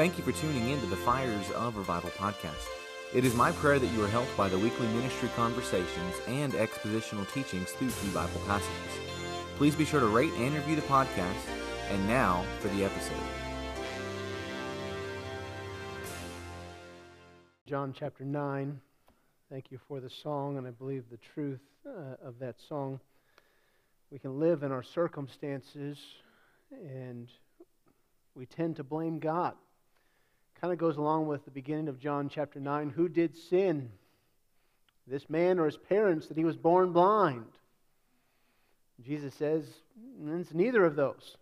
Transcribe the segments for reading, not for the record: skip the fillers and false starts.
Thank you for tuning in to the Fires of Revival podcast. It is my prayer that you are helped by the weekly ministry conversations and expositional teachings through key Bible passages. Please be sure to rate and review the podcast. And now for the episode. John chapter 9. Thank you for the song, and I believe the truth of that song. We can live in our circumstances, and we tend to blame God. Kind of goes along with the beginning of John chapter 9. Who did sin? This man or his parents, that he was born blind? Jesus says, it's neither of those.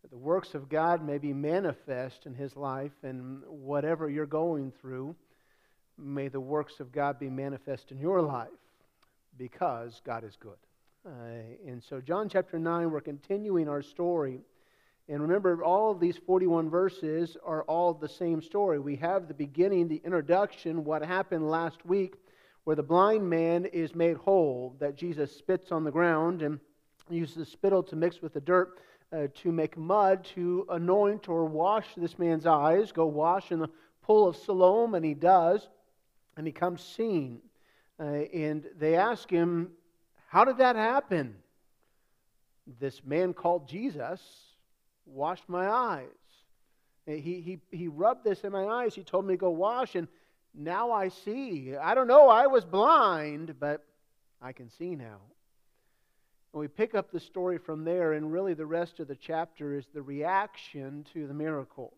That the works of God may be manifest in his life, and whatever you're going through, may the works of God be manifest in your life, because God is good. And so John chapter 9, we're continuing our story. And remember, all of these 41 verses are all the same story. We have the beginning, the introduction, what happened last week, where the blind man is made whole, that Jesus spits on the ground and uses the spittle to mix with the dirt to make mud, to anoint or wash this man's eyes. Go wash in the pool of Siloam, and he does, and he comes seeing. And they ask him, how did that happen? This man called Jesus washed my eyes. He rubbed this in my eyes. He told me to go wash, and now I see. I don't know, I was blind, but I can see now. And we pick up the story from there, and really the rest of the chapter is the reaction to the miracle.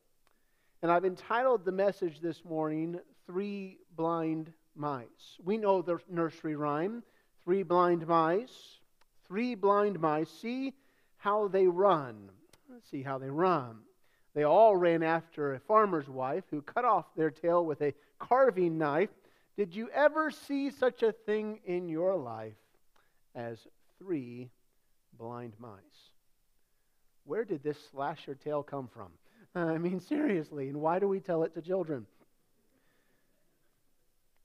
And I've entitled the message this morning, Three Blind Mice. We know the nursery rhyme, three blind mice. Three blind mice, see how they run. See how they run. They all ran after a farmer's wife who cut off their tail with a carving knife. Did you ever see such a thing in your life as three blind mice? Where did this slasher tail come from? I mean, seriously, and why do we tell it to children?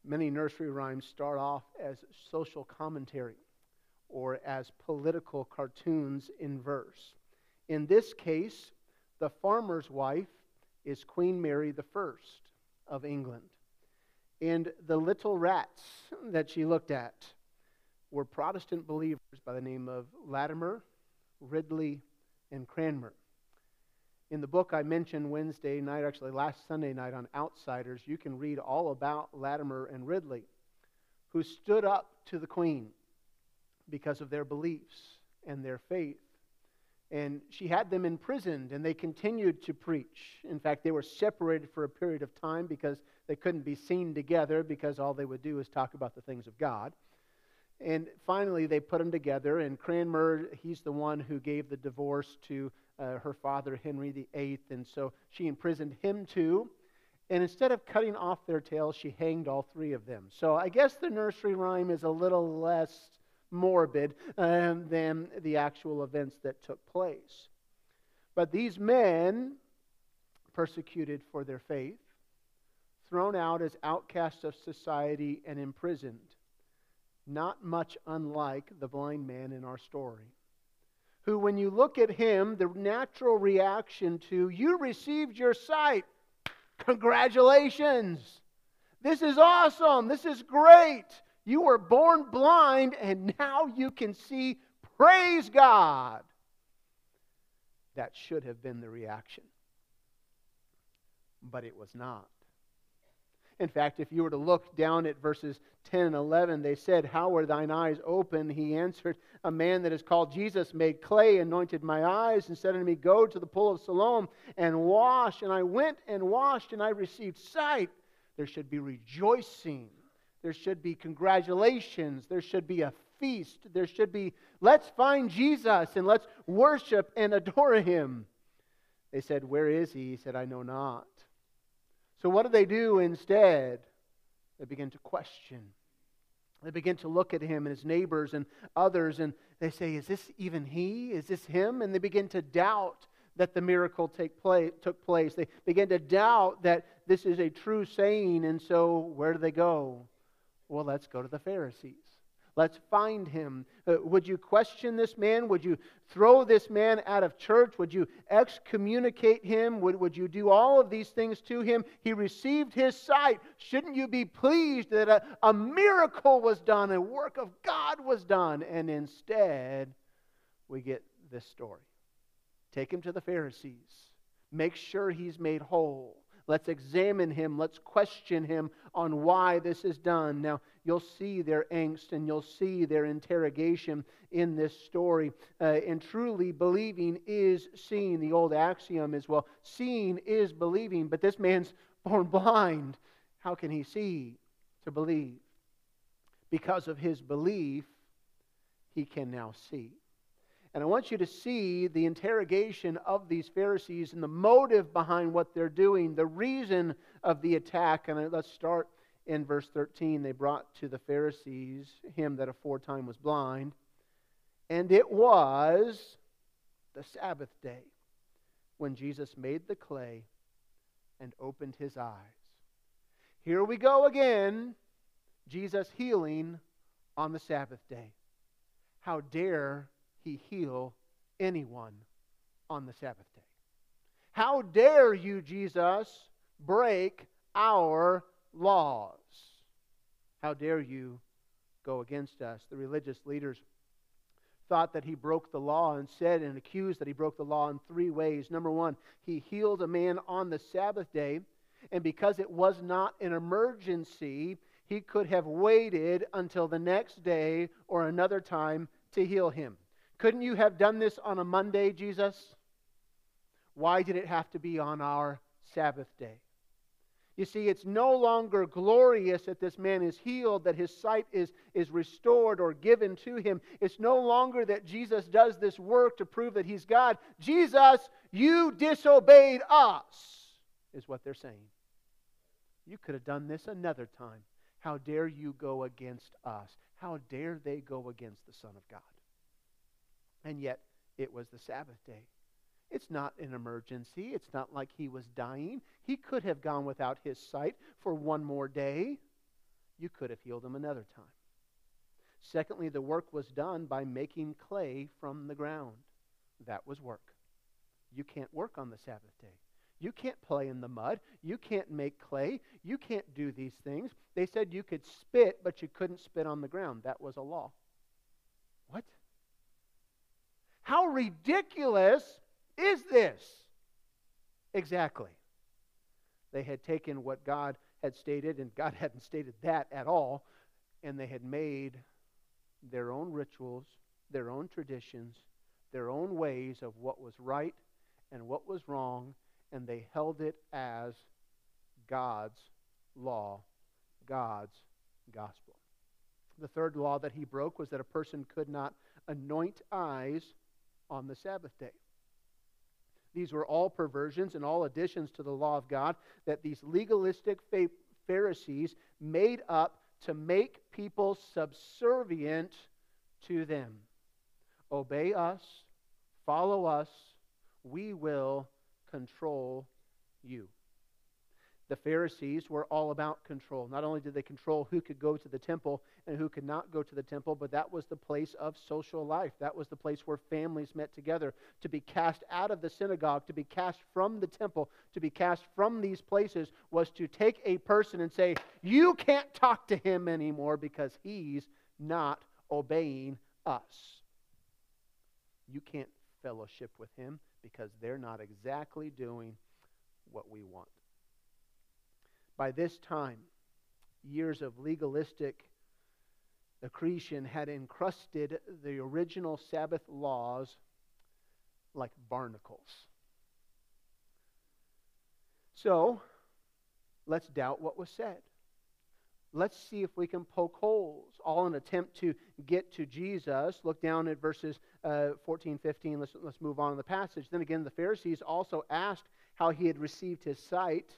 Many nursery rhymes start off as social commentary or as political cartoons in verse. In this case, the farmer's wife is Queen Mary I of England. And the little rats that she looked at were Protestant believers by the name of Latimer, Ridley, and Cranmer. In the book I mentioned Wednesday night, actually last Sunday night on Outsiders, you can read all about Latimer and Ridley, who stood up to the Queen because of their beliefs and their faith. And she had them imprisoned, and they continued to preach. In fact, they were separated for a period of time because they couldn't be seen together, because all they would do is talk about the things of God. And finally, they put them together, and Cranmer, he's the one who gave the divorce to her father, Henry VIII, and so she imprisoned him too. And instead of cutting off their tails, she hanged all three of them. So I guess the nursery rhyme is a little less morbid than the actual events that took place. But these men, persecuted for their faith, thrown out as outcasts of society and imprisoned, not much unlike the blind man in our story, who, when you look at him, the natural reaction to, you received your sight, congratulations, this is awesome, this is great, you were born blind, and now you can see. Praise God. That should have been the reaction. But it was not. In fact, if you were to look down at verses 10 and 11, they said, how were thine eyes opened? He answered, a man that is called Jesus made clay, anointed my eyes, and said unto me, go to the pool of Siloam and wash. And I went and washed, and I received sight. There should be rejoicing. There should be congratulations. There should be a feast. There should be, let's find Jesus and let's worship and adore him. They said, where is he? He said, I know not. So what do they do instead? They begin to question. They begin to look at him and his neighbors and others, and they say, is this even he? Is this him? And they begin to doubt that the miracle took place. They begin to doubt that this is a true saying, and so where do they go? Well, let's go to the Pharisees. Let's find him. Would you question this man? Would you throw this man out of church? Would you excommunicate him? Would you do all of these things to him? He received his sight. Shouldn't you be pleased that a miracle was done, a work of God was done? And instead, we get this story. Take him to the Pharisees. Make sure he's made whole. Let's examine him. Let's question him on why this is done. Now, you'll see their angst and you'll see their interrogation in this story. And truly, believing is seeing. The old axiom is, well, seeing is believing. But this man's born blind. How can he see to believe? Because of his belief, he can now see. And I want you to see the interrogation of these Pharisees and the motive behind what they're doing, the reason of the attack. And let's start in verse 13. They brought to the Pharisees him that aforetime was blind, and it was the Sabbath day when Jesus made the clay and opened his eyes. Here we go again, Jesus healing on the Sabbath day. How dare He heal anyone on the Sabbath day? How dare you, Jesus, break our laws? How dare you go against us? The religious leaders thought that he broke the law and said and accused that he broke the law in three ways. Number one, he healed a man on the Sabbath day, and because it was not an emergency, he could have waited until the next day or another time to heal him. Couldn't you have done this on a Monday, Jesus? Why did it have to be on our Sabbath day? You see, it's no longer glorious that this man is healed, that his sight is restored or given to him. It's no longer that Jesus does this work to prove that he's God. Jesus, you disobeyed us, is what they're saying. You could have done this another time. How dare you go against us? How dare they go against the Son of God? And yet, it was the Sabbath day. It's not an emergency. It's not like he was dying. He could have gone without his sight for one more day. You could have healed him another time. Secondly, the work was done by making clay from the ground. That was work. You can't work on the Sabbath day. You can't play in the mud. You can't make clay. You can't do these things. They said you could spit, but you couldn't spit on the ground. That was a law. What? How ridiculous is this? Exactly. They had taken what God had stated, and God hadn't stated that at all, and they had made their own rituals, their own traditions, their own ways of what was right and what was wrong, and they held it as God's law, God's gospel. The third law that he broke was that a person could not anoint eyes on the Sabbath day. These were all perversions and all additions to the law of God that these legalistic Pharisees made up to make people subservient to them. Obey us, follow us, we will control you. The Pharisees were all about control. Not only did they control who could go to the temple and who could not go to the temple, but that was the place of social life. That was the place where families met together. To be cast out of the synagogue, to be cast from the temple, to be cast from these places was to take a person and say, you can't talk to him anymore because he's not obeying us. You can't fellowship with him because they're not exactly doing what we want. By this time, years of legalistic accretion had encrusted the original Sabbath laws like barnacles. So, let's doubt what was said. Let's see if we can poke holes, all in an attempt to get to Jesus. Look down at verses 14, 15. Let's move on in the passage. Then again, the Pharisees also asked how he had received his sight.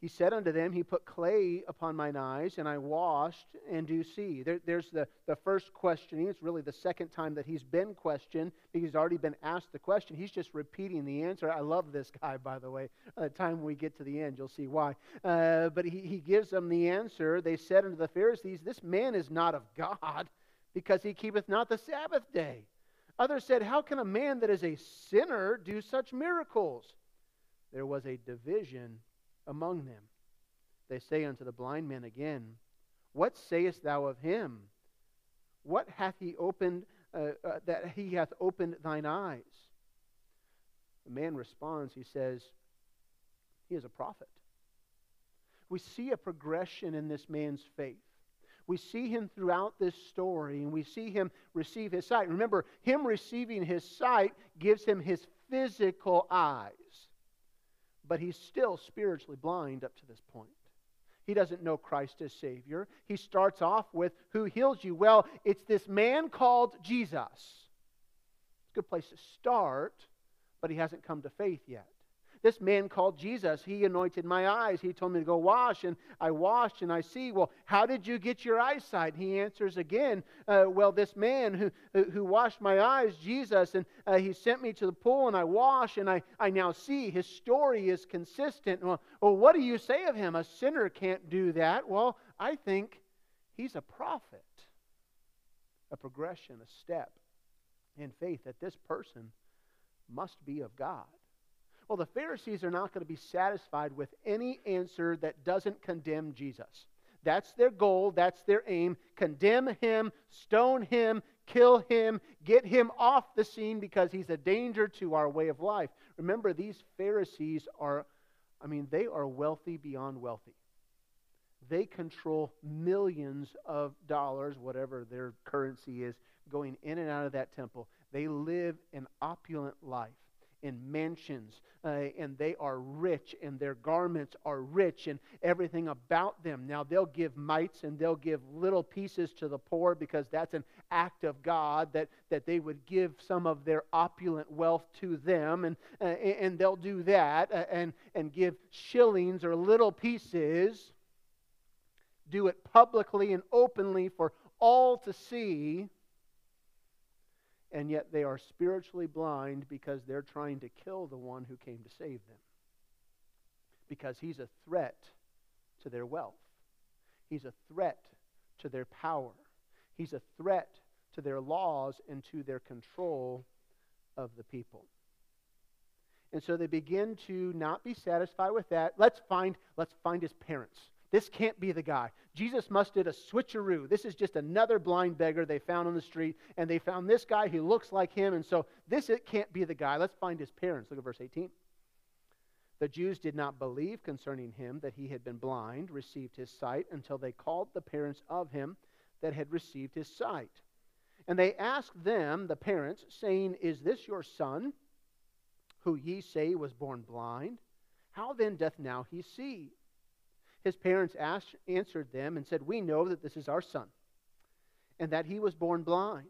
He said unto them, he put clay upon mine eyes, and I washed, and do see. There's the first questioning. It's really the second time that he's been questioned, because he's already been asked the question. He's just repeating the answer. I love this guy, by the way. By the time we get to the end, you'll see why. But he gives them the answer. They said unto the Pharisees, this man is not of God, because he keepeth not the Sabbath day. Others said, how can a man that is a sinner do such miracles? There was a division among them. They say unto the blind man again, what sayest thou of him? What hath he opened, that he hath opened thine eyes? The man responds, he says, he is a prophet. We see a progression in this man's faith. We see him throughout this story, and we see him receive his sight. Remember, him receiving his sight gives him his physical eyes. But he's still spiritually blind up to this point. He doesn't know Christ as Savior. He starts off with, who heals you? Well, it's this man called Jesus. It's a good place to start, but he hasn't come to faith yet. This man called Jesus, he anointed my eyes. He told me to go wash, and I washed, and I see. Well, how did you get your eyesight? He answers again, well, this man who washed my eyes, Jesus, and he sent me to the pool, and I wash, and I now see. His story is consistent. Well, what do you say of him? A sinner can't do that. Well, I think he's a prophet. A progression, a step in faith that this person must be of God. Well, the Pharisees are not going to be satisfied with any answer that doesn't condemn Jesus. That's their goal. That's their aim. Condemn him, stone him, kill him, get him off the scene because he's a danger to our way of life. Remember, these Pharisees are, they are wealthy beyond wealthy. They control millions of dollars, whatever their currency is, going in and out of that temple. They live an opulent life. In mansions, and they are rich, and their garments are rich, and everything about them. Now, they'll give mites, and they'll give little pieces to the poor, because that's an act of God, that they would give some of their opulent wealth to them, and they'll do that, and give shillings or little pieces, do it publicly and openly for all to see. And yet they are spiritually blind because they're trying to kill the one who came to save them. Because he's a threat to their wealth. He's a threat to their power. He's a threat to their laws and to their control of the people. And so they begin to not be satisfied with that. Let's find his parents. This can't be the guy. Jesus must did a switcheroo. This is just another blind beggar they found on the street, and they found this guy who looks like him, and so it can't be the guy. Let's find his parents. Look at verse 18. The Jews did not believe concerning him that he had been blind, received his sight, until they called the parents of him that had received his sight. And they asked them, the parents, saying, is this your son, who ye say was born blind? How then doth now he see? His parents answered them and said, we know that this is our son, and that he was born blind.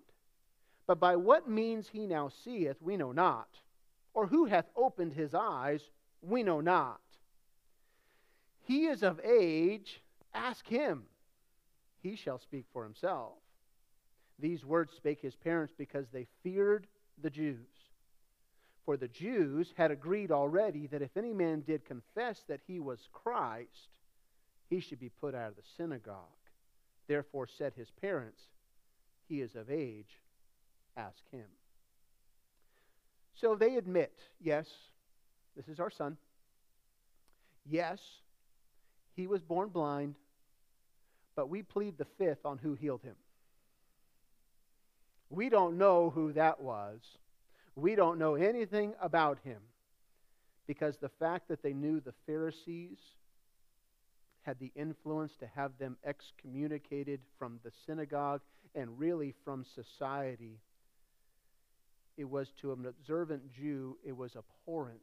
But by what means he now seeth, we know not. Or who hath opened his eyes, we know not. He is of age, ask him. He shall speak for himself. These words spake his parents because they feared the Jews. For the Jews had agreed already that if any man did confess that he was Christ, he should be put out of the synagogue. Therefore said his parents, he is of age, ask him. So they admit, yes, this is our son. Yes, he was born blind, but we plead the fifth on who healed him. We don't know who that was. We don't know anything about him, because the fact that they knew the Pharisees had the influence to have them excommunicated from the synagogue and really from society. It was to an observant Jew, it was abhorrent.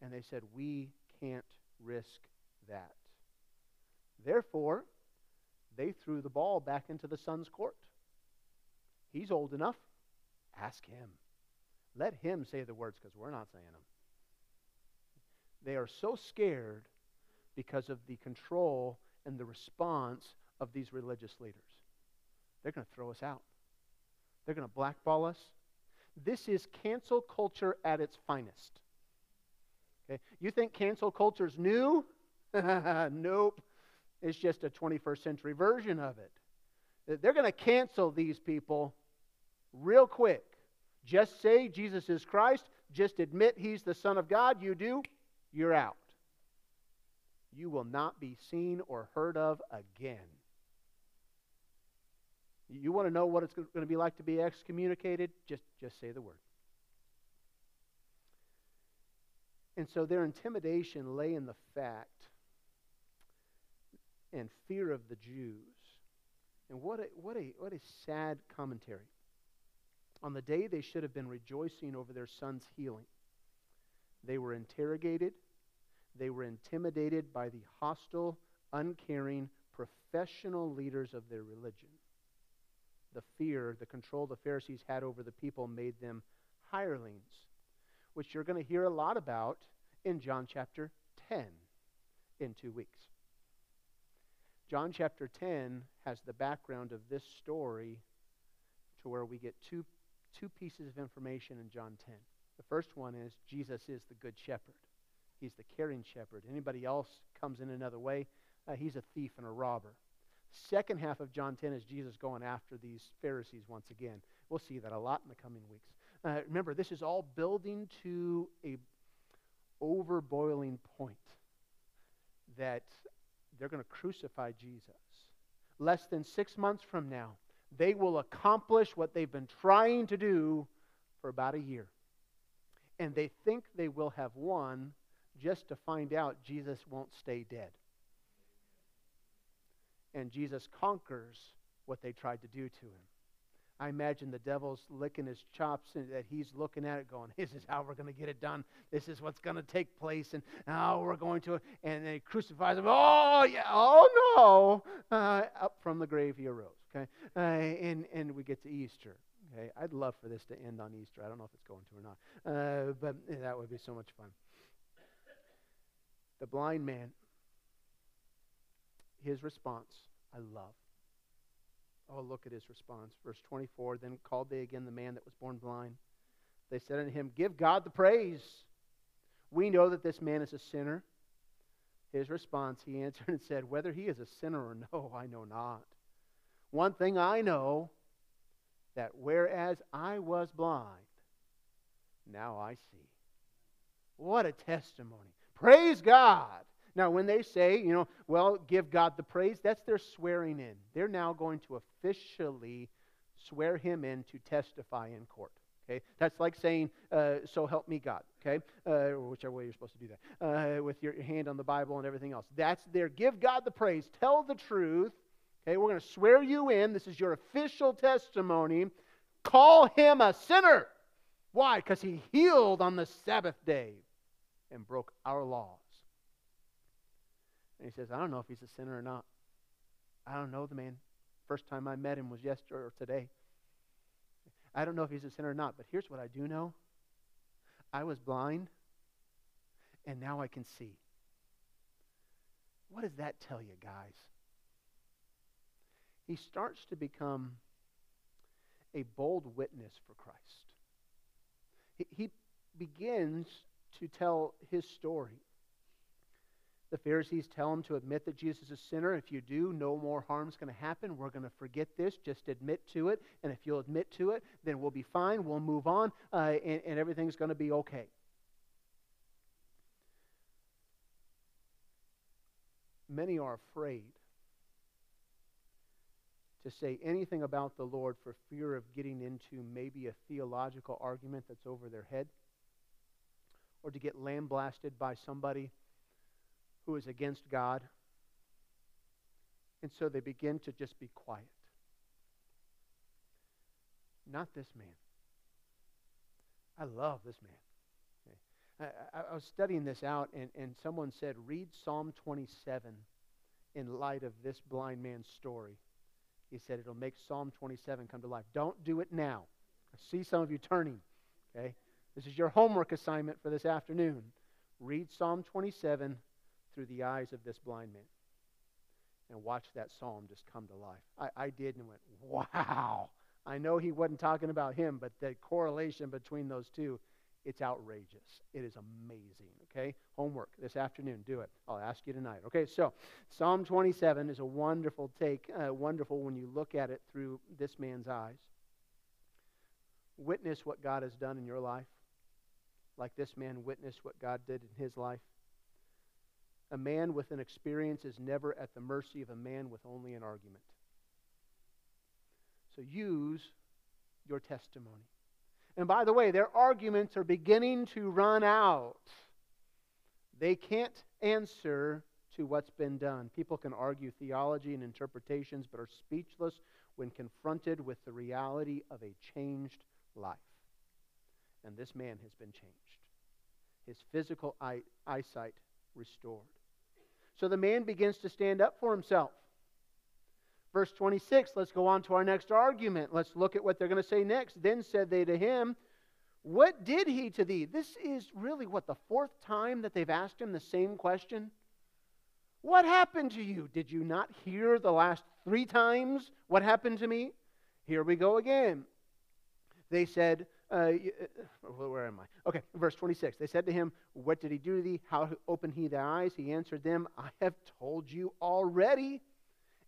And they said, we can't risk that. Therefore, they threw the ball back into the son's court. He's old enough. Ask him. Let him say the words, because we're not saying them. They are so scared because of the control and the response of these religious leaders. They're going to throw us out. They're going to blackball us. This is cancel culture at its finest. Okay? You think cancel culture is new? Nope. It's just a 21st century version of it. They're going to cancel these people real quick. Just say Jesus is Christ. Just admit he's the Son of God. You do, you're out. You will not be seen or heard of again. You want to know what it's going to be like to be excommunicated? Just say the word. And so their intimidation lay in the fact and fear of the Jews. And what a sad commentary. On the day they should have been rejoicing over their son's healing, they were interrogated, they were intimidated by the hostile, uncaring, professional leaders of their religion. The fear, the control the Pharisees had over the people made them hirelings, which you're going to hear a lot about in John chapter 10 in 2 weeks. John chapter 10 has the background of this story to where we get two pieces of information in John 10. The first one is Jesus is the good shepherd. He's the caring shepherd. Anybody else comes in another way, he's a thief and a robber. Second half of John 10 is Jesus going after these Pharisees once again. We'll see that a lot in the coming weeks. Remember, this is all building to a overboiling point that they're going to crucify Jesus. Less than 6 months from now, they will accomplish what they've been trying to do for about a year. And they think they will have won, just to find out Jesus won't stay dead. And Jesus conquers what they tried to do to him. I imagine the devil's licking his chops and that he's looking at it going, this is how we're going to get it done. This is what's going to take place. And now we're going to, and they crucifies him. Oh, yeah, oh no. Up from the grave he arose. Okay, and we get to Easter. Okay, I'd love for this to end on Easter. I don't know if it's going to or not, but that would be so much fun. The blind man, his response, I love. Oh, look at his response. Verse 24, then called they again the man that was born blind. They said unto him, give God the praise. We know that this man is a sinner. His response, he answered and said, whether he is a sinner or no, I know not. One thing I know, that whereas I was blind, now I see. What a testimony. Praise God. Now, when they say, you know, well, give God the praise, that's their swearing in. They're now going to officially swear him in to testify in court. Okay, that's like saying, so help me God, okay, or whichever way you're supposed to do that, with your hand on the Bible and everything else. That's their give God the praise. Tell the truth. Okay, we're going to swear you in. This is your official testimony. Call him a sinner. Why? Because he healed on the Sabbath day and broke our laws. And he says, I don't know if he's a sinner or not. I don't know the man. First time I met him was yesterday or today. I don't know if he's a sinner or not, but here's what I do know. I was blind, and now I can see. What does that tell you, guys? He starts to become a bold witness for Christ. He begins to tell his story. The Pharisees tell him to admit that Jesus is a sinner. If you do, no more harm's going to happen. We're going to forget this. Just admit to it. And if you'll admit to it, then we'll be fine. We'll move on, and everything's going to be okay. Many are afraid to say anything about the Lord for fear of getting into maybe a theological argument that's over their head, or to get lambasted by somebody who is against God. And so they begin to just be quiet. Not this man. I love this man. I was studying this out, and someone said, read Psalm 27 in light of this blind man's story. He said, it'll make Psalm 27 come to life. Don't do it now. I see some of you turning. Okay? This is your homework assignment for this afternoon. Read Psalm 27 through the eyes of this blind man and watched that psalm just come to life. I did and went, wow. I know he wasn't talking about him, but the correlation between those two, it's outrageous. It is amazing, okay? Homework this afternoon. Do it. I'll ask you tonight, okay? So Psalm 27 is a wonderful take, wonderful when you look at it through this man's eyes. Witness what God has done in your life, like this man witnessed what God did in his life. A man with an experience is never at the mercy of a man with only an argument. So use your testimony. And by the way, their arguments are beginning to run out. They can't answer to what's been done. People can argue theology and interpretations, but are speechless when confronted with the reality of a changed life. And this man has been changed. His physical eyesight restored. So the man begins to stand up for himself. Verse 26, let's go on to our next argument. Let's look at what they're going to say next. Then said they to him, what did he to thee? This is really, what, the fourth time that they've asked him the same question? What happened to you? Did you not hear the last three times what happened to me? Here we go again. They said, where am I? Okay, verse 26. They said to him, what did he do to thee? How opened he thy eyes? He answered them, I have told you already,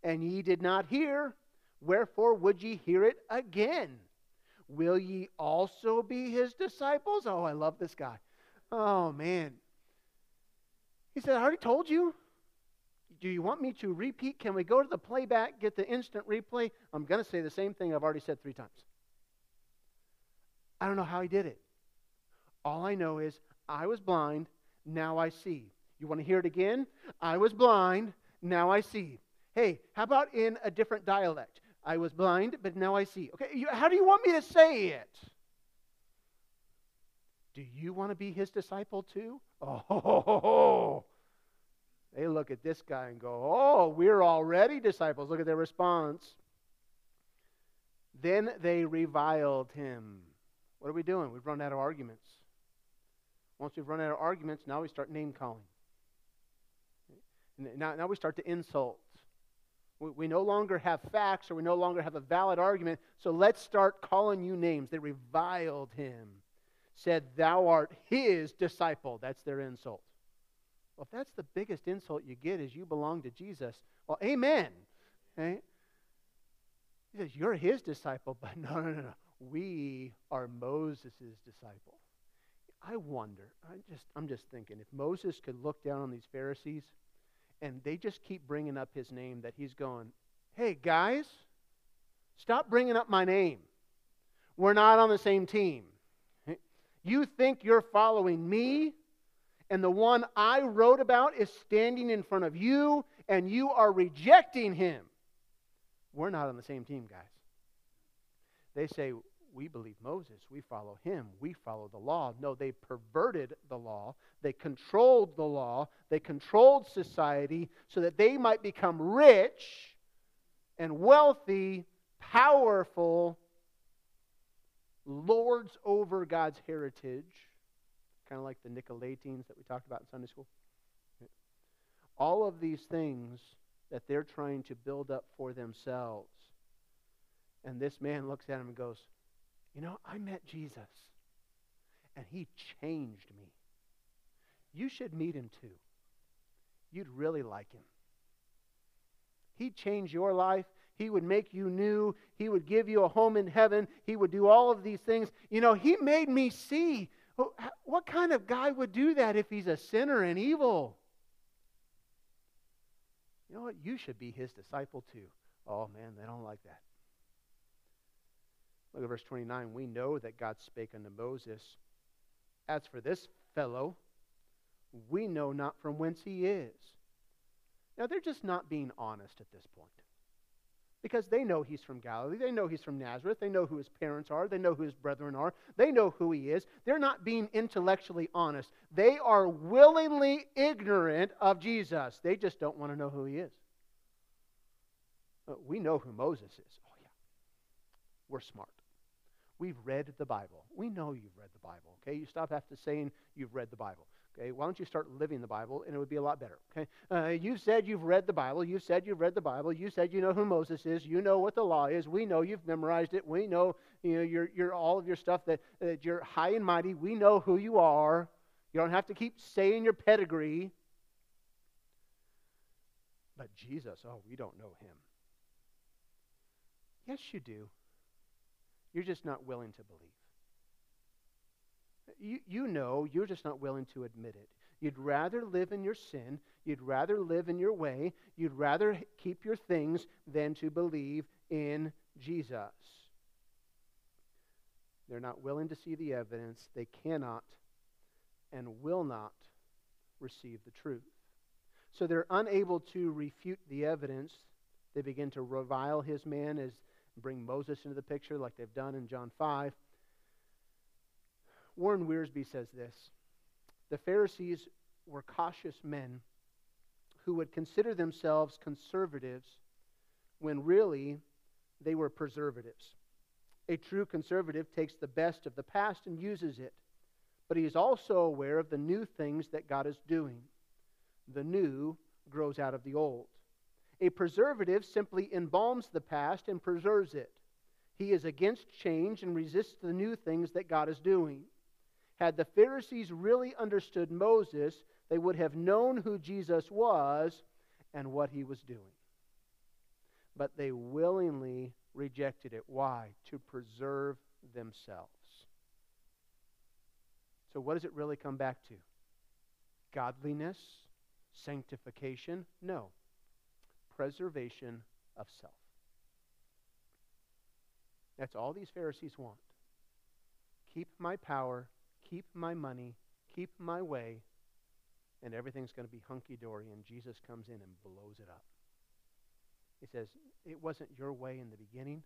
and ye did not hear. Wherefore would ye hear it again? Will ye also be his disciples? Oh, I love this guy. Oh, man. He said, I already told you. Do you want me to repeat? Can we go to the playback, get the instant replay? I'm going to say the same thing I've already said three times. I don't know how he did it. All I know is I was blind, now I see. You want to hear it again? I was blind, now I see. Hey, how about in a different dialect? I was blind, but now I see. Okay, how do you want me to say it? Do you want to be his disciple too? Oh, they look at this guy and go, oh, we're already disciples. Look at their response. Then they reviled him. What are we doing? We've run out of arguments. Once we've run out of arguments, now we start name calling. Now we start to insult. We no longer have facts, or we no longer have a valid argument, so let's start calling you names. They reviled him, said, thou art his disciple. That's their insult. Well, if that's the biggest insult you get is you belong to Jesus, well, amen. Okay? He says, you're his disciple, but no. We are Moses' disciple. I wonder, I'm just thinking, if Moses could look down on these Pharisees and they just keep bringing up his name, that he's going, hey, guys, stop bringing up my name. We're not on the same team. You think you're following me, and the one I wrote about is standing in front of you, and you are rejecting him. We're not on the same team, guys. They say, we believe Moses, we follow him, we follow the law. No, they perverted the law. They controlled the law. They controlled society so that they might become rich and wealthy, powerful, lords over God's heritage. Kind of like the Nicolaitans that we talked about in Sunday school. All of these things that they're trying to build up for themselves. And this man looks at him and goes, you know, I met Jesus, and he changed me. You should meet him too. You'd really like him. He'd change your life. He would make you new. He would give you a home in heaven. He would do all of these things. You know, he made me see. What kind of guy would do that if he's a sinner and evil? You know what? You should be his disciple too. Oh, man, they don't like that. Look at verse 29. We know that God spake unto Moses, as for this fellow, we know not from whence he is. Now, they're just not being honest at this point, because they know he's from Galilee. They know he's from Nazareth. They know who his parents are. They know who his brethren are. They know who he is. They're not being intellectually honest. They are willingly ignorant of Jesus. They just don't want to know who he is. But we know who Moses is. Oh, yeah. We're smart. We've read the Bible. We know you've read the Bible, okay? You stop after saying you've read the Bible. Okay, why don't you start living the Bible, and it would be a lot better. Okay, you've said you've read the Bible. You've said you've read the Bible. You said you know who Moses is. You know what the law is. We know you've memorized it. We know your all of your stuff that you're high and mighty. We know who you are. You don't have to keep saying your pedigree. But Jesus, oh, we don't know him. Yes, you do. You're just not willing to believe. You know, you're just not willing to admit it. You'd rather live in your sin. You'd rather live in your way. You'd rather keep your things than to believe in Jesus. They're not willing to see the evidence. They cannot and will not receive the truth. So they're unable to refute the evidence. They begin to revile his man, as bring Moses into the picture like they've done in John 5. Warren Wiersbe says this: the Pharisees were cautious men who would consider themselves conservatives when really they were preservatives. A true conservative takes the best of the past and uses it, but he is also aware of the new things that God is doing. The new grows out of the old. A preservative simply embalms the past and preserves it. He is against change and resists the new things that God is doing. Had the Pharisees really understood Moses, they would have known who Jesus was and what he was doing. But they willingly rejected it. Why? To preserve themselves. So what does it really come back to? Godliness? Sanctification? No. Preservation of self. That's all these Pharisees want. Keep my power, keep my money, keep my way, and everything's going to be hunky-dory, and Jesus comes in and blows it up. He says, it wasn't your way in the beginning,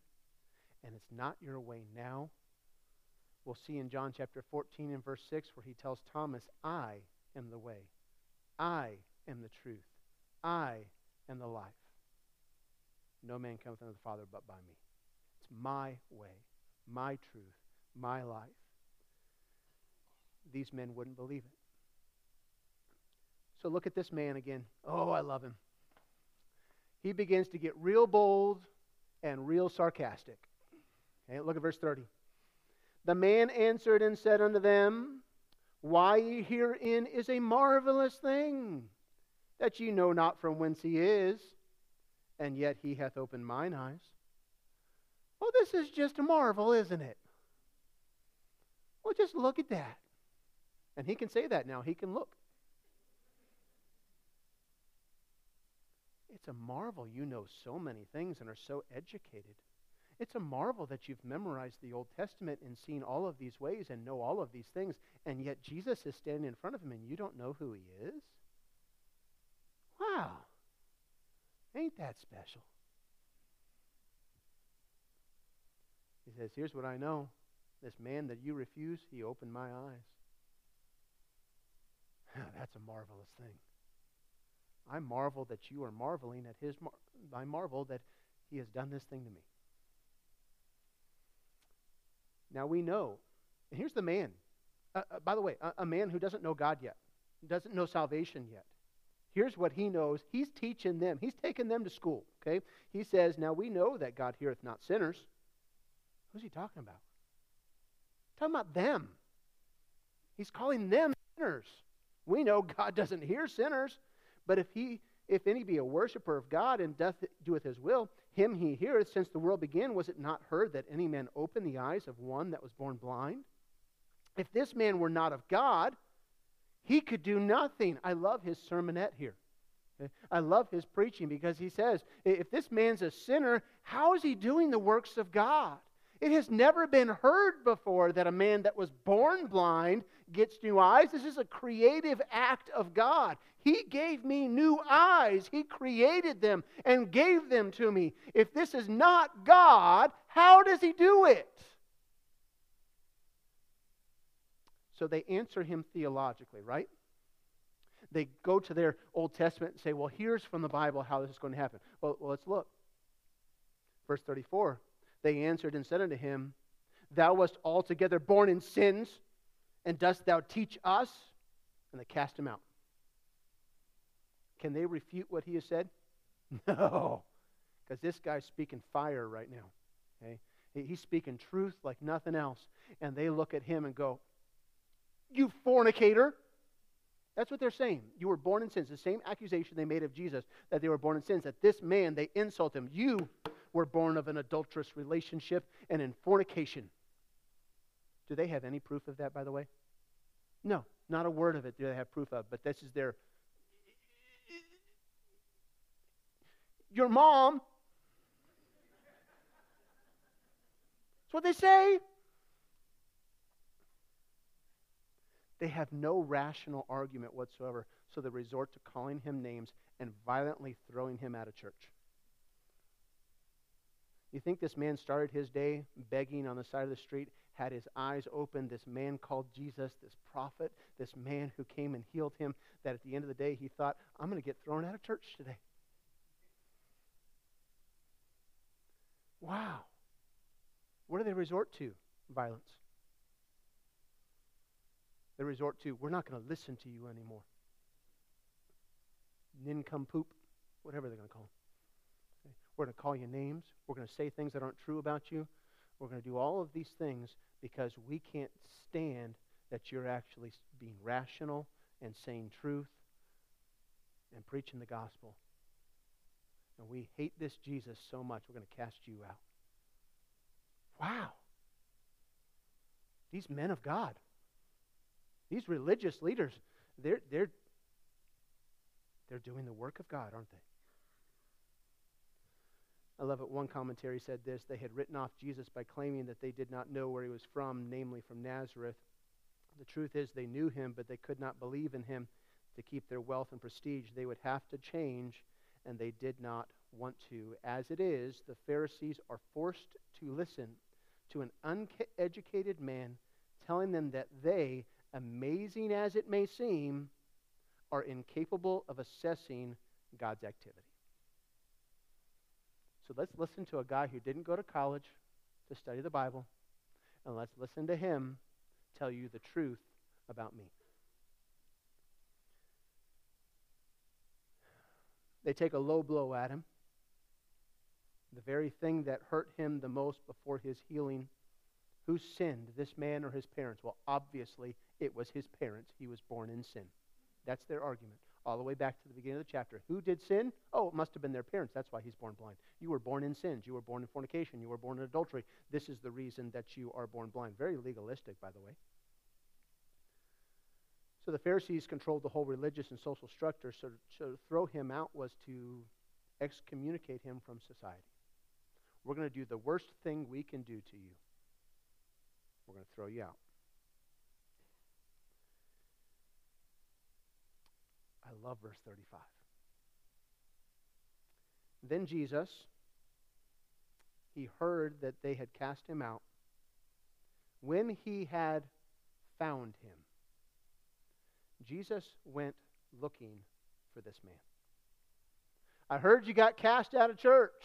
and it's not your way now. We'll see in John chapter 14 and verse 6 where he tells Thomas, I am the way, I am the truth, I am the life. No man cometh unto the Father but by me. It's my way, my truth, my life. These men wouldn't believe it. So look at this man again. Oh, I love him. He begins to get real bold and real sarcastic. Okay, look at verse 30. The man answered and said unto them, why ye herein is a marvelous thing, that ye know not from whence he is, and yet he hath opened mine eyes. Well, this is just a marvel, isn't it? Well, just look at that. And he can say that now. He can look. It's a marvel you know so many things and are so educated. It's a marvel that you've memorized the Old Testament and seen all of these ways and know all of these things, and yet Jesus is standing in front of him and you don't know who he is? Wow. Ain't that special? He says, here's what I know. This man that you refuse, he opened my eyes. That's a marvelous thing. I marvel that you are marveling at his I marvel that he has done this thing to me. Now we know. And here's the man. By the way, a man who doesn't know God yet, doesn't know salvation yet. Here's what he knows. He's teaching them. He's taking them to school. Okay? He says, now we know that God heareth not sinners. Who's he talking about? Talking about them. He's calling them sinners. We know God doesn't hear sinners, but if any be a worshiper of God and doeth his will, him he heareth. Since the world began, was it not heard that any man opened the eyes of one that was born blind? If this man were not of God, he could do nothing. I love his sermonette here. I love his preaching because he says, if this man's a sinner, how is he doing the works of God? It has never been heard before that a man that was born blind gets new eyes. This is a creative act of God. He gave me new eyes. He created them and gave them to me. If this is not God, how does he do it? So they answer him theologically, right? They go to their Old Testament and say, well, here's from the Bible how this is going to happen. Well, let's look. Verse 34. They answered and said unto him, thou wast altogether born in sins, and dost thou teach us? and they cast him out. Can they refute what he has said? No, because this guy's speaking fire right now. Okay? He's speaking truth like nothing else. And they look at him and go, "You fornicator." That's what they're saying. You were born in sins. The same accusation they made of Jesus, that they were born in sins, that this man, they insult him. You were born of an adulterous relationship and in fornication. Do they have any proof of that, by the way? No, not a word of it do they have proof of, but this is their... Your mom. That's what they say. They have no rational argument whatsoever, so they resort to calling him names and violently throwing him out of church. You think this man started his day begging on the side of the street, had his eyes open, this man called Jesus, this prophet, this man who came and healed him, that at the end of the day he thought, "I'm going to get thrown out of church today." Wow. What do they resort to? Violence. They resort to, "We're not going to listen to you anymore." Nincompoop, whatever they're going to call them. We're going to call you names. We're going to say things that aren't true about you. We're going to do all of these things because we can't stand that you're actually being rational and saying truth and preaching the gospel. And we hate this Jesus so much, we're going to cast you out. Wow. These men of God, these religious leaders, they're doing the work of God, aren't they? I love it. One commentary said this. They had written off Jesus by claiming that they did not know where he was from, namely from Nazareth. The truth is they knew him, but they could not believe in him. To keep their wealth and prestige, they would have to change, and they did not want to. As it is, the Pharisees are forced to listen to an uneducated man telling them that they, amazing as it may seem, are incapable of assessing God's activity. So let's listen to a guy who didn't go to college to study the Bible, and let's listen to him tell you the truth about me. They take a low blow at him, the very thing that hurt him the most before his healing. Who sinned, this man or his parents? Well, obviously, it was his parents. He was born in sin. That's their argument, all the way back to the beginning of the chapter. Who did sin? Oh, it must have been their parents. That's why he's born blind. You were born in sins. You were born in fornication. You were born in adultery. This is the reason that you are born blind. Very legalistic, by the way. So the Pharisees controlled the whole religious and social structure, so to throw him out was to excommunicate him from society. We're going to do the worst thing we can do to you. We're going to throw you out. I love verse 35. Then Jesus, he heard that they had cast him out. When he had found him, Jesus went looking for this man. "I heard you got cast out of church.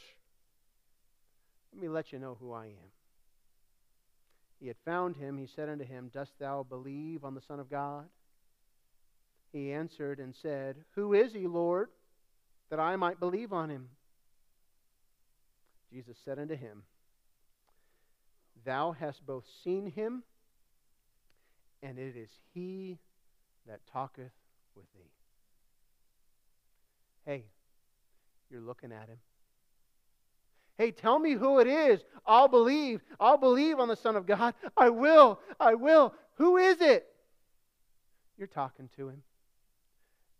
Let me let you know who I am." He had found him. He said unto him, "Dost thou believe on the Son of God?" He answered and said, "Who is he, Lord, that I might believe on him?" Jesus said unto him, "Thou hast both seen him, and it is he that talketh with thee." Hey, you're looking at him. Hey, tell me who it is. I'll believe. I'll believe on the Son of God. I will. I will. Who is it? You're talking to him.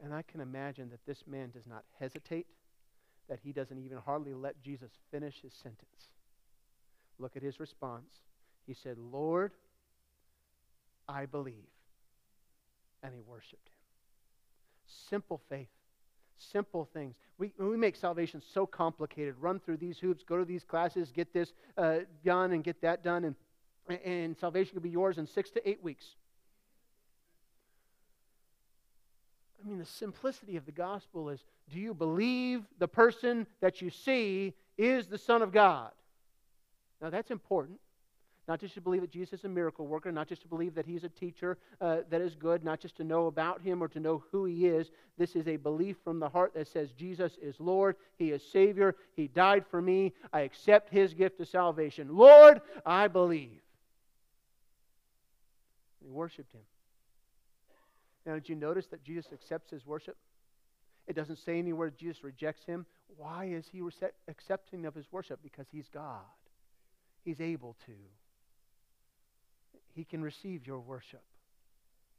And I can imagine that this man does not hesitate, that he doesn't even hardly let Jesus finish his sentence. Look at his response. He said, "Lord, I believe." And he worshipped him. Simple faith. Simple things. We make salvation so complicated. Run through these hoops, go to these classes, get this done and get that done, and salvation can be yours in 6 to 8 weeks. I mean, the simplicity of the gospel is, do you believe the person that you see is the Son of God? Now, that's important. Not just to believe that Jesus is a miracle worker, not just to believe that he's a teacher that is good, not just to know about him or to know who he is. This is a belief from the heart that says Jesus is Lord, he is Savior, he died for me, I accept his gift of salvation. Lord, I believe. They worshipped him. Now, did you notice that Jesus accepts his worship? It doesn't say anywhere Jesus rejects him. Why is he accepting of his worship? Because he's God. He's able to. He can receive your worship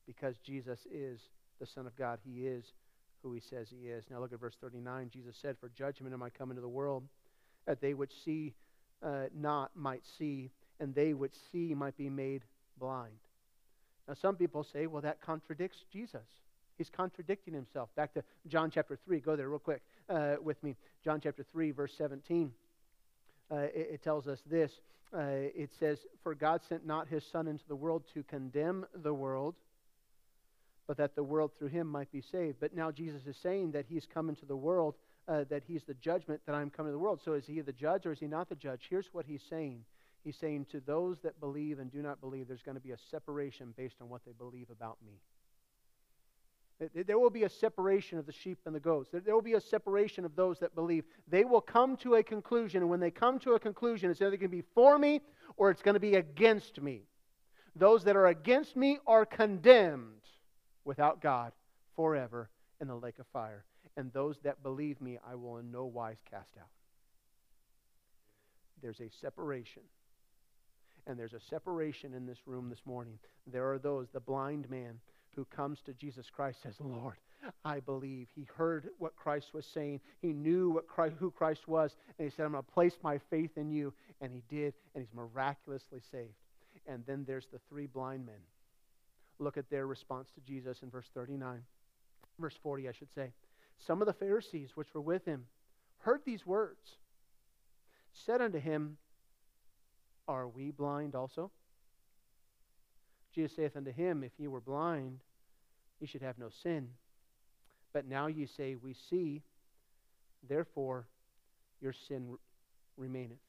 because Jesus is the Son of God. He is who he says he is. Now look at verse 39. Jesus said, "For judgment am I come into the world, that they which see not might see, and they which see might be made blind." Now some people say, well, that contradicts Jesus. He's contradicting himself. Back to John chapter 3. Go there real quick with me. John chapter 3, verse 17. It tells us this. It says, "For God sent not his Son into the world to condemn the world, but that the world through him might be saved." But now Jesus is saying that he's come into the world, that he's the judgment, that I'm coming to the world. So is he the judge or is he not the judge? Here's what he's saying. He's saying to those that believe and do not believe, there's going to be a separation based on what they believe about me. There will be a separation of the sheep and the goats. There will be a separation of those that believe. They will come to a conclusion, and when they come to a conclusion, it's either going to be for me or it's going to be against me. Those that are against me are condemned without God forever in the lake of fire. And those that believe me, I will in no wise cast out. There's a separation. And there's a separation in this room this morning. There are those, the blind man, who comes to Jesus Christ says, "Lord, I believe." He heard what Christ was saying. He knew what who Christ was. And he said, "I'm going to place my faith in you." And he did. And he's miraculously saved. And then there's the three blind men. Look at their response to Jesus in verse 39. Verse 40, I should say. "Some of the Pharisees which were with him heard these words, said unto him, Are we blind also? Jesus saith unto him, If ye were blind, ye should have no sin. But now ye say, We see, therefore your sin remaineth."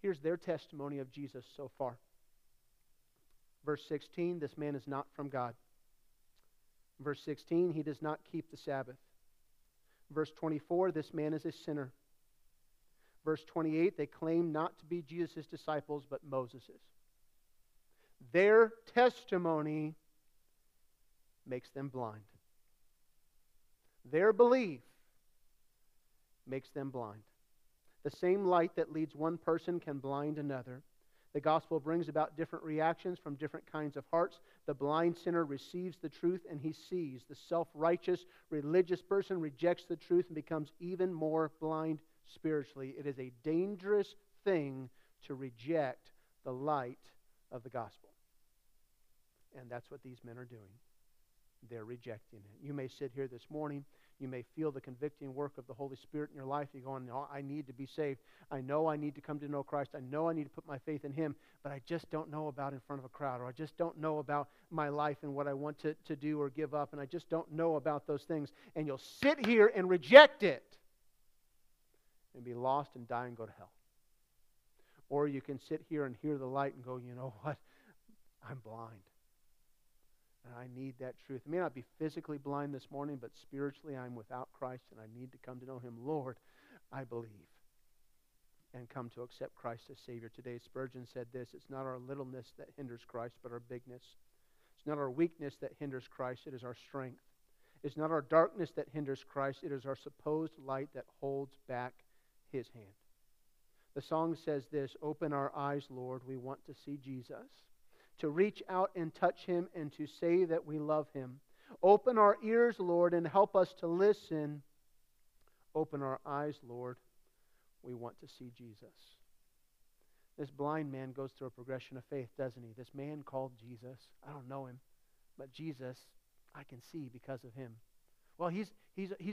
Here's their testimony of Jesus so far. Verse 16, "This man is not from God." Verse 16, "He does not keep the Sabbath." Verse 24, "This man is a sinner." Verse 28, "They claim not to be Jesus' disciples, but Moses'." Their testimony makes them blind. Their belief makes them blind. The same light that leads one person can blind another. The gospel brings about different reactions from different kinds of hearts. The blind sinner receives the truth and he sees. The self-righteous, religious person rejects the truth and becomes even more blind spiritually. It is a dangerous thing to reject the light of the gospel. And that's what these men are doing. They're rejecting it. You may sit here this morning. You may feel the convicting work of the Holy Spirit in your life. You're going, "No, I need to be saved. I know I need to come to know Christ. I know I need to put my faith in Him, but I just don't know about in front of a crowd, or I just don't know about my life and what I want to do or give up, and I just don't know about those things." And you'll sit here and reject it and be lost and die and go to hell. Or you can sit here and hear the light and go, "You know what? I'm blind. And I need that truth. I may not be physically blind this morning, but spiritually I'm without Christ and I need to come to know Him. Lord, I believe." And come to accept Christ as Savior today. Spurgeon said this, "It's not our littleness that hinders Christ, but our bigness. It's not our weakness that hinders Christ, it is our strength. It's not our darkness that hinders Christ, it is our supposed light that holds back His hand." The song says this, "Open our eyes, Lord, we want to see Jesus, to reach out and touch Him and to say that we love Him. Open our ears, Lord, and help us to listen. Open our eyes, Lord, we want to see Jesus." This blind man goes through a progression of faith, doesn't he? This man called Jesus, "I don't know Him, but Jesus, I can see because of Him. Well, he's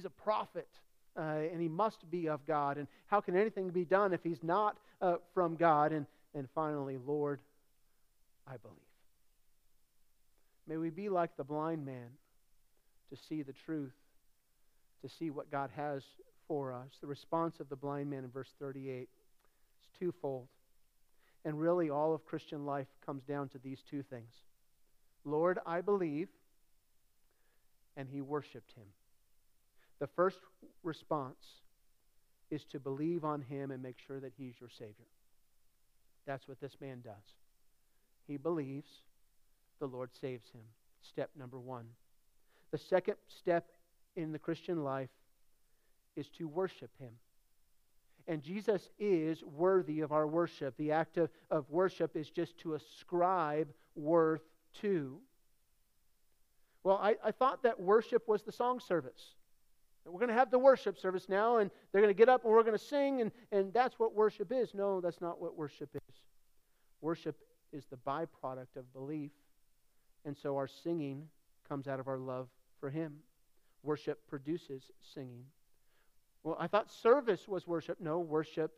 a prophet. And he must be of God. And how can anything be done if he's not from God?" And finally, "Lord, I believe." May we be like the blind man to see the truth, to see what God has for us. The response of the blind man in verse 38 is twofold. And really all of Christian life comes down to these two things. Lord, I believe, and he worshiped him. The first response is to believe on him and make sure that he's your Savior. That's what this man does. He believes, the Lord saves him. Step number one. The second step in the Christian life is to worship him. And Jesus is worthy of our worship. The act of worship is just to ascribe worth to. Well, I thought that worship was the song service. We're going to have the worship service now, and they're going to get up and we're going to sing, and that's what worship is. No, that's not what worship is. Worship is the byproduct of belief, and so our singing comes out of our love for him. Worship produces singing. Well, I thought service was worship. No, worship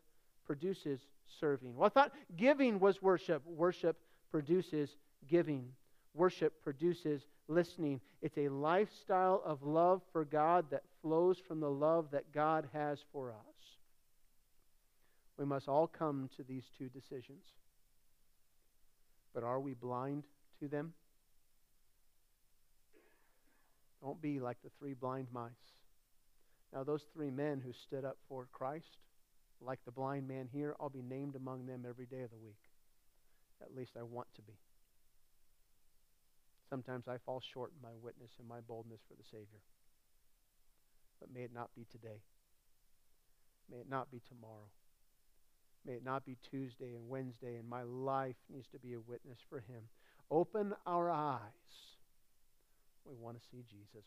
produces serving. Well, I thought giving was worship. Worship produces giving. Worship produces listening. It's a lifestyle of love for God that flows from the love that God has for us. We must all come to these two decisions. But are we blind to them? Don't be like the three blind mice. Now, those three men who stood up for Christ, like the blind man here, I'll be named among them every day of the week. At least I want to be. Sometimes I fall short in my witness and my boldness for the Savior. But may it not be today. May it not be tomorrow. May it not be Tuesday and Wednesday, and my life needs to be a witness for him. Open our eyes. We want to see Jesus.